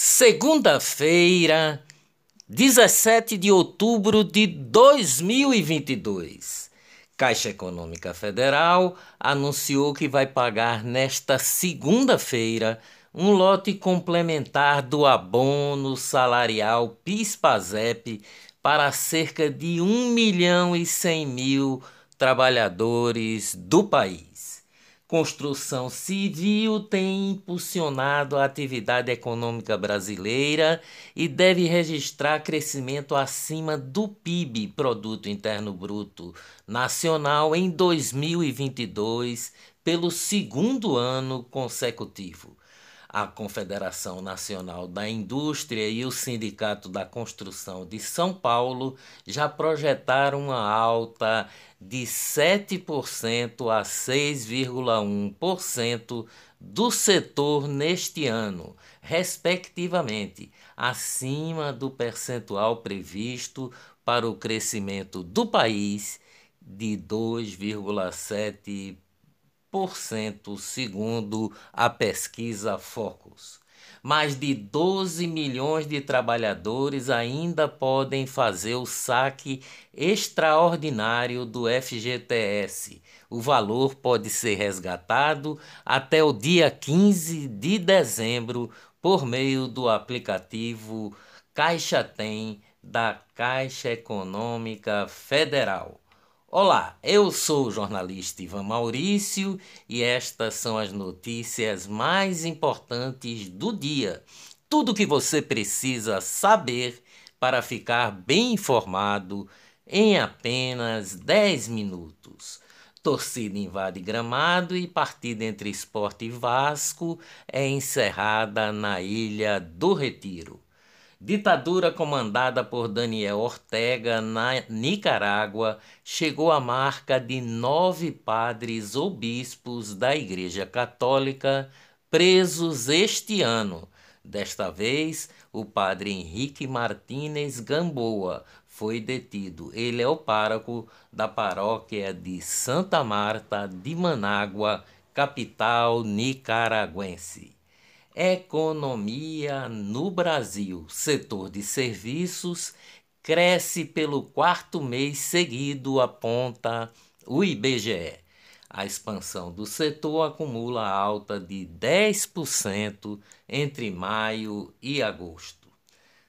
Segunda-feira, 17 de outubro de 2022. Caixa Econômica Federal anunciou que vai pagar nesta segunda-feira um lote complementar do abono salarial PIS-PASEP para cerca de 1.100.000 trabalhadores do país. Construção civil tem impulsionado a atividade econômica brasileira e deve registrar crescimento acima do PIB, Produto Interno Bruto Nacional, em 2022, pelo segundo ano consecutivo. A Confederação Nacional da Indústria e o Sindicato da Construção de São Paulo já projetaram uma alta de 7% a 6,1% do setor neste ano, respectivamente, acima do percentual previsto para o crescimento do país de 2,7%. Segundo a pesquisa Focus. Mais de 12 milhões de trabalhadores ainda podem fazer o saque extraordinário do FGTS. O valor pode ser resgatado até o dia 15 de dezembro por meio do aplicativo Caixa Tem da Caixa Econômica Federal. Olá, eu sou o jornalista Ivan Maurício e estas são as notícias mais importantes do dia. Tudo o que você precisa saber para ficar bem informado em apenas 10 minutos. Torcida invade Gramado e partida entre Sport e Vasco é encerrada na Ilha do Retiro. Ditadura comandada por Daniel Ortega na Nicarágua chegou à marca de 9 padres ou bispos da Igreja Católica presos este ano. Desta vez, o padre Henrique Martínez Gamboa foi detido. Ele é o pároco da paróquia de Santa Marta de Manágua, capital nicaragüense. Economia no Brasil. Setor de serviços cresce pelo quarto mês seguido, aponta o IBGE. A expansão do setor acumula alta de 10% entre maio e agosto.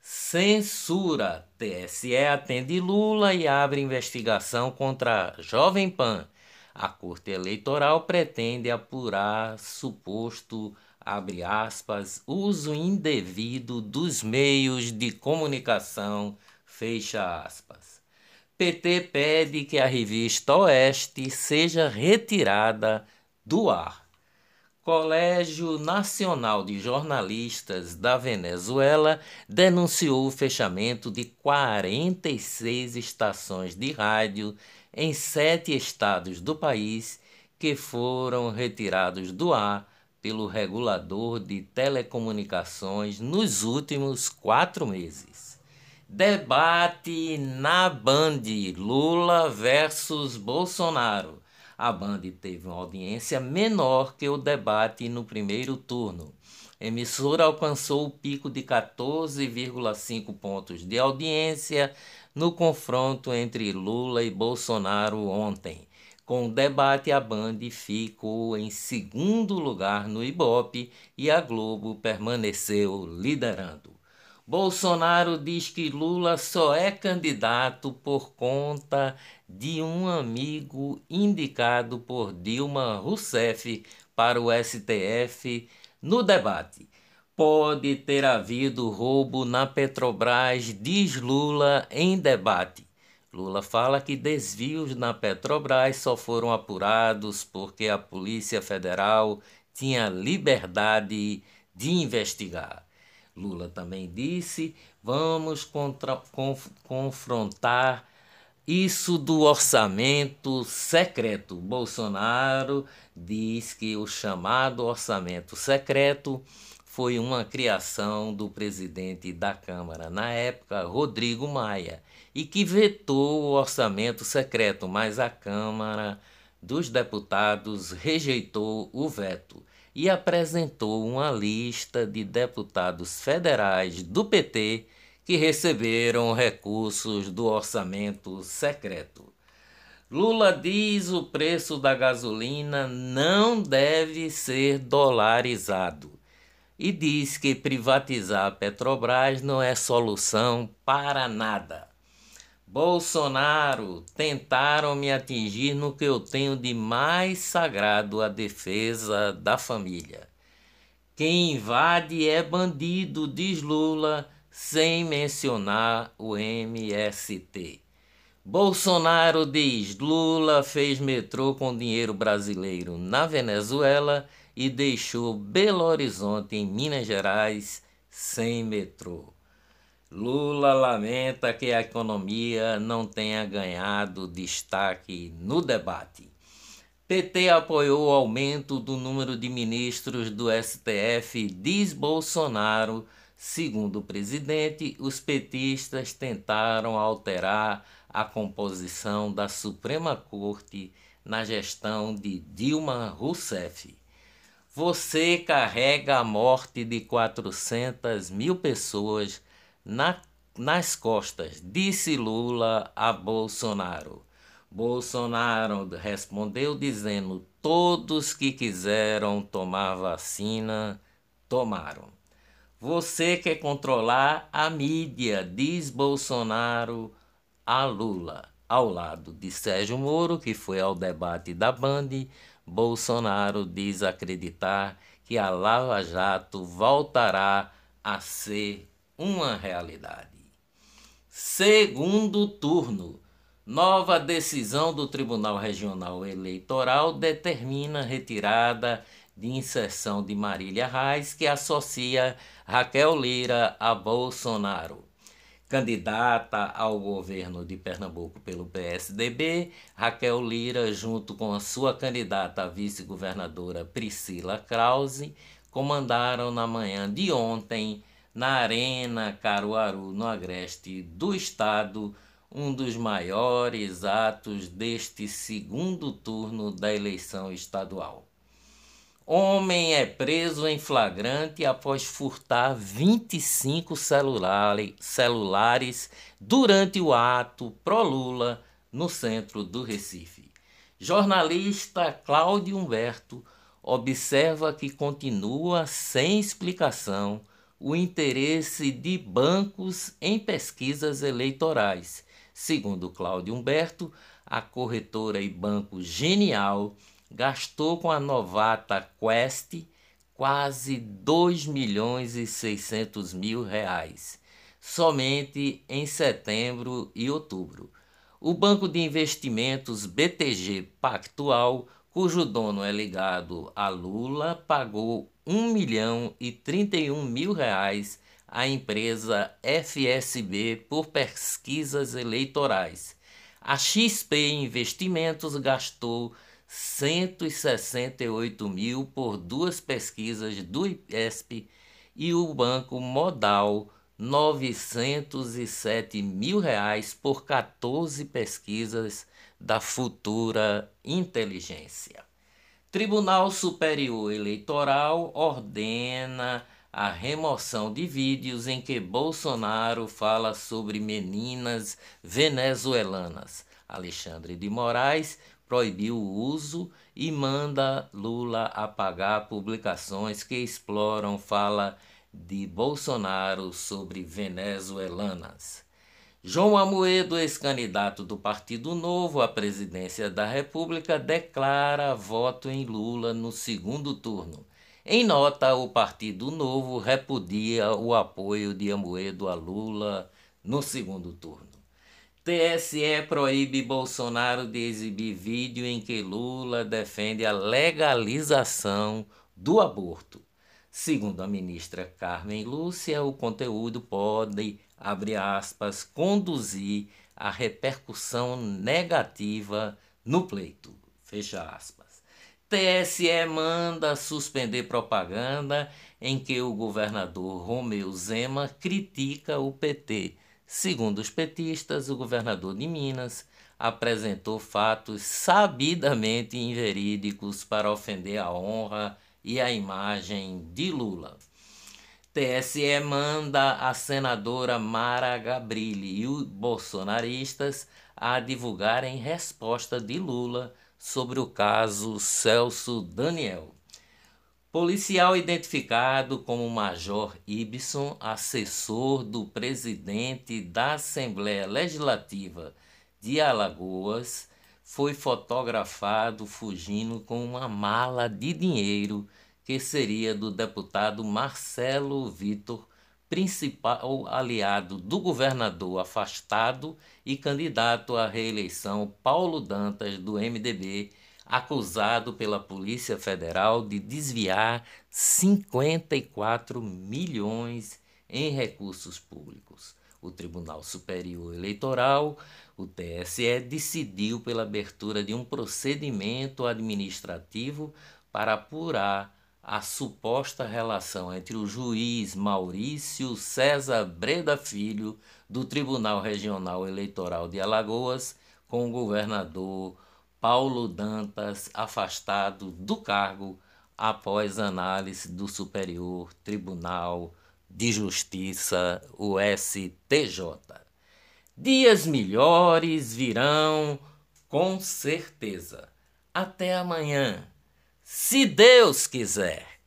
Censura. TSE atende Lula e abre investigação contra Jovem Pan. A Corte Eleitoral pretende apurar suposto, abre aspas, uso indevido dos meios de comunicação, fecha aspas. PT pede que a revista Oeste seja retirada do ar. Colégio Nacional de Jornalistas da Venezuela denunciou o fechamento de 46 estações de rádio em 7 estados do país que foram retirados do ar pelo regulador de telecomunicações nos últimos 4 meses. Debate na Band, Lula versus Bolsonaro. A Band teve uma audiência menor que o debate no primeiro turno. A emissora alcançou o pico de 14,5 pontos de audiência no confronto entre Lula e Bolsonaro ontem. Com o debate, a Band ficou em segundo lugar no Ibope e a Globo permaneceu liderando. Bolsonaro diz que Lula só é candidato por conta de um amigo indicado por Dilma Rousseff para o STF no debate. Pode ter havido roubo na Petrobras, diz Lula em debate. Lula fala que desvios na Petrobras só foram apurados porque a Polícia Federal tinha liberdade de investigar. Lula também disse: vamos confrontar isso do orçamento secreto. Bolsonaro diz que o chamado orçamento secreto foi uma criação do presidente da Câmara, na época, Rodrigo Maia, e que vetou o orçamento secreto, mas a Câmara dos Deputados rejeitou o veto. e apresentou uma lista de deputados federais do PT que receberam recursos do orçamento secreto. Lula diz que o preço da gasolina não deve ser dolarizado e diz que privatizar a Petrobras não é solução para nada. Bolsonaro, tentaram me atingir no que eu tenho de mais sagrado, a defesa da família. Quem invade é bandido, diz Lula, sem mencionar o MST. Bolsonaro diz: Lula fez metrô com dinheiro brasileiro na Venezuela e deixou Belo Horizonte, em Minas Gerais, sem metrô. Lula lamenta que a economia não tenha ganhado destaque no debate. PT apoiou o aumento do número de ministros do STF, diz Bolsonaro. Segundo o presidente, os petistas tentaram alterar a composição da Suprema Corte na gestão de Dilma Rousseff. Você carrega a morte de 400 mil pessoas nas costas, disse Lula a Bolsonaro. Bolsonaro respondeu dizendo: todos que quiseram tomar vacina, tomaram. Você quer controlar a mídia, diz Bolsonaro a Lula. Ao lado de Sérgio Moro, que foi ao debate da Band, Bolsonaro diz acreditar que a Lava Jato voltará a ser uma realidade. Segundo turno. Nova decisão do Tribunal Regional Eleitoral determina retirada de inserção de Marília Reis, que associa Raquel Lira a Bolsonaro. Candidata ao governo de Pernambuco pelo PSDB, Raquel Lira, junto com a sua candidata a vice-governadora Priscila Krause, comandaram na manhã de ontem, na Arena Caruaru, no agreste do estado, um dos maiores atos deste segundo turno da eleição estadual. Homem é preso em flagrante após furtar 25 celulares durante o ato pró-Lula no centro do Recife. Jornalista Cláudio Humberto observa que continua sem explicação o interesse de bancos em pesquisas eleitorais. Segundo Cláudio Humberto, a corretora e banco Genial gastou com a novata Quest quase R$ 2.600.000 somente em setembro e outubro. O banco de investimentos BTG Pactual, cujo dono é ligado a Lula, pagou R$ 1.031.000 à empresa FSB por pesquisas eleitorais. A XP Investimentos gastou R$ 168.000 por duas pesquisas do IPESP e o Banco Modal R$ 907.000 por 14 pesquisas da Futura Inteligência. Tribunal Superior Eleitoral ordena a remoção de vídeos em que Bolsonaro fala sobre meninas venezuelanas. Alexandre de Moraes proibiu o uso e manda Lula apagar publicações que exploram fala de Bolsonaro sobre venezuelanas. João Amoedo, ex-candidato do Partido Novo à presidência da República, declara voto em Lula no segundo turno. Em nota, o Partido Novo repudia o apoio de Amoedo a Lula no segundo turno. TSE proíbe Bolsonaro de exibir vídeo em que Lula defende a legalização do aborto. Segundo a ministra Carmen Lúcia, o conteúdo pode, abre aspas, conduzir à repercussão negativa no pleito, fecha aspas. TSE manda suspender propaganda em que o governador Romeu Zema critica o PT. Segundo os petistas, o governador de Minas apresentou fatos sabidamente inverídicos para ofender a honra e a imagem de Lula. TSE manda a senadora Mara Gabrilli e os bolsonaristas a divulgarem resposta de Lula sobre o caso Celso Daniel. Policial identificado como Major Ibson, assessor do presidente da Assembleia Legislativa de Alagoas, foi fotografado fugindo com uma mala de dinheiro que seria do deputado Marcelo Vitor, principal aliado do governador afastado e candidato à reeleição Paulo Dantas, do MDB, acusado pela Polícia Federal de desviar 54 milhões em recursos públicos. O Tribunal Superior Eleitoral, o TSE, decidiu pela abertura de um procedimento administrativo para apurar a suposta relação entre o juiz Maurício César Breda Filho, do Tribunal Regional Eleitoral de Alagoas, com o governador Paulo Dantas, afastado do cargo após análise do Superior Tribunal de Justiça, o STJ. Dias melhores virão, com certeza. Até amanhã, se Deus quiser.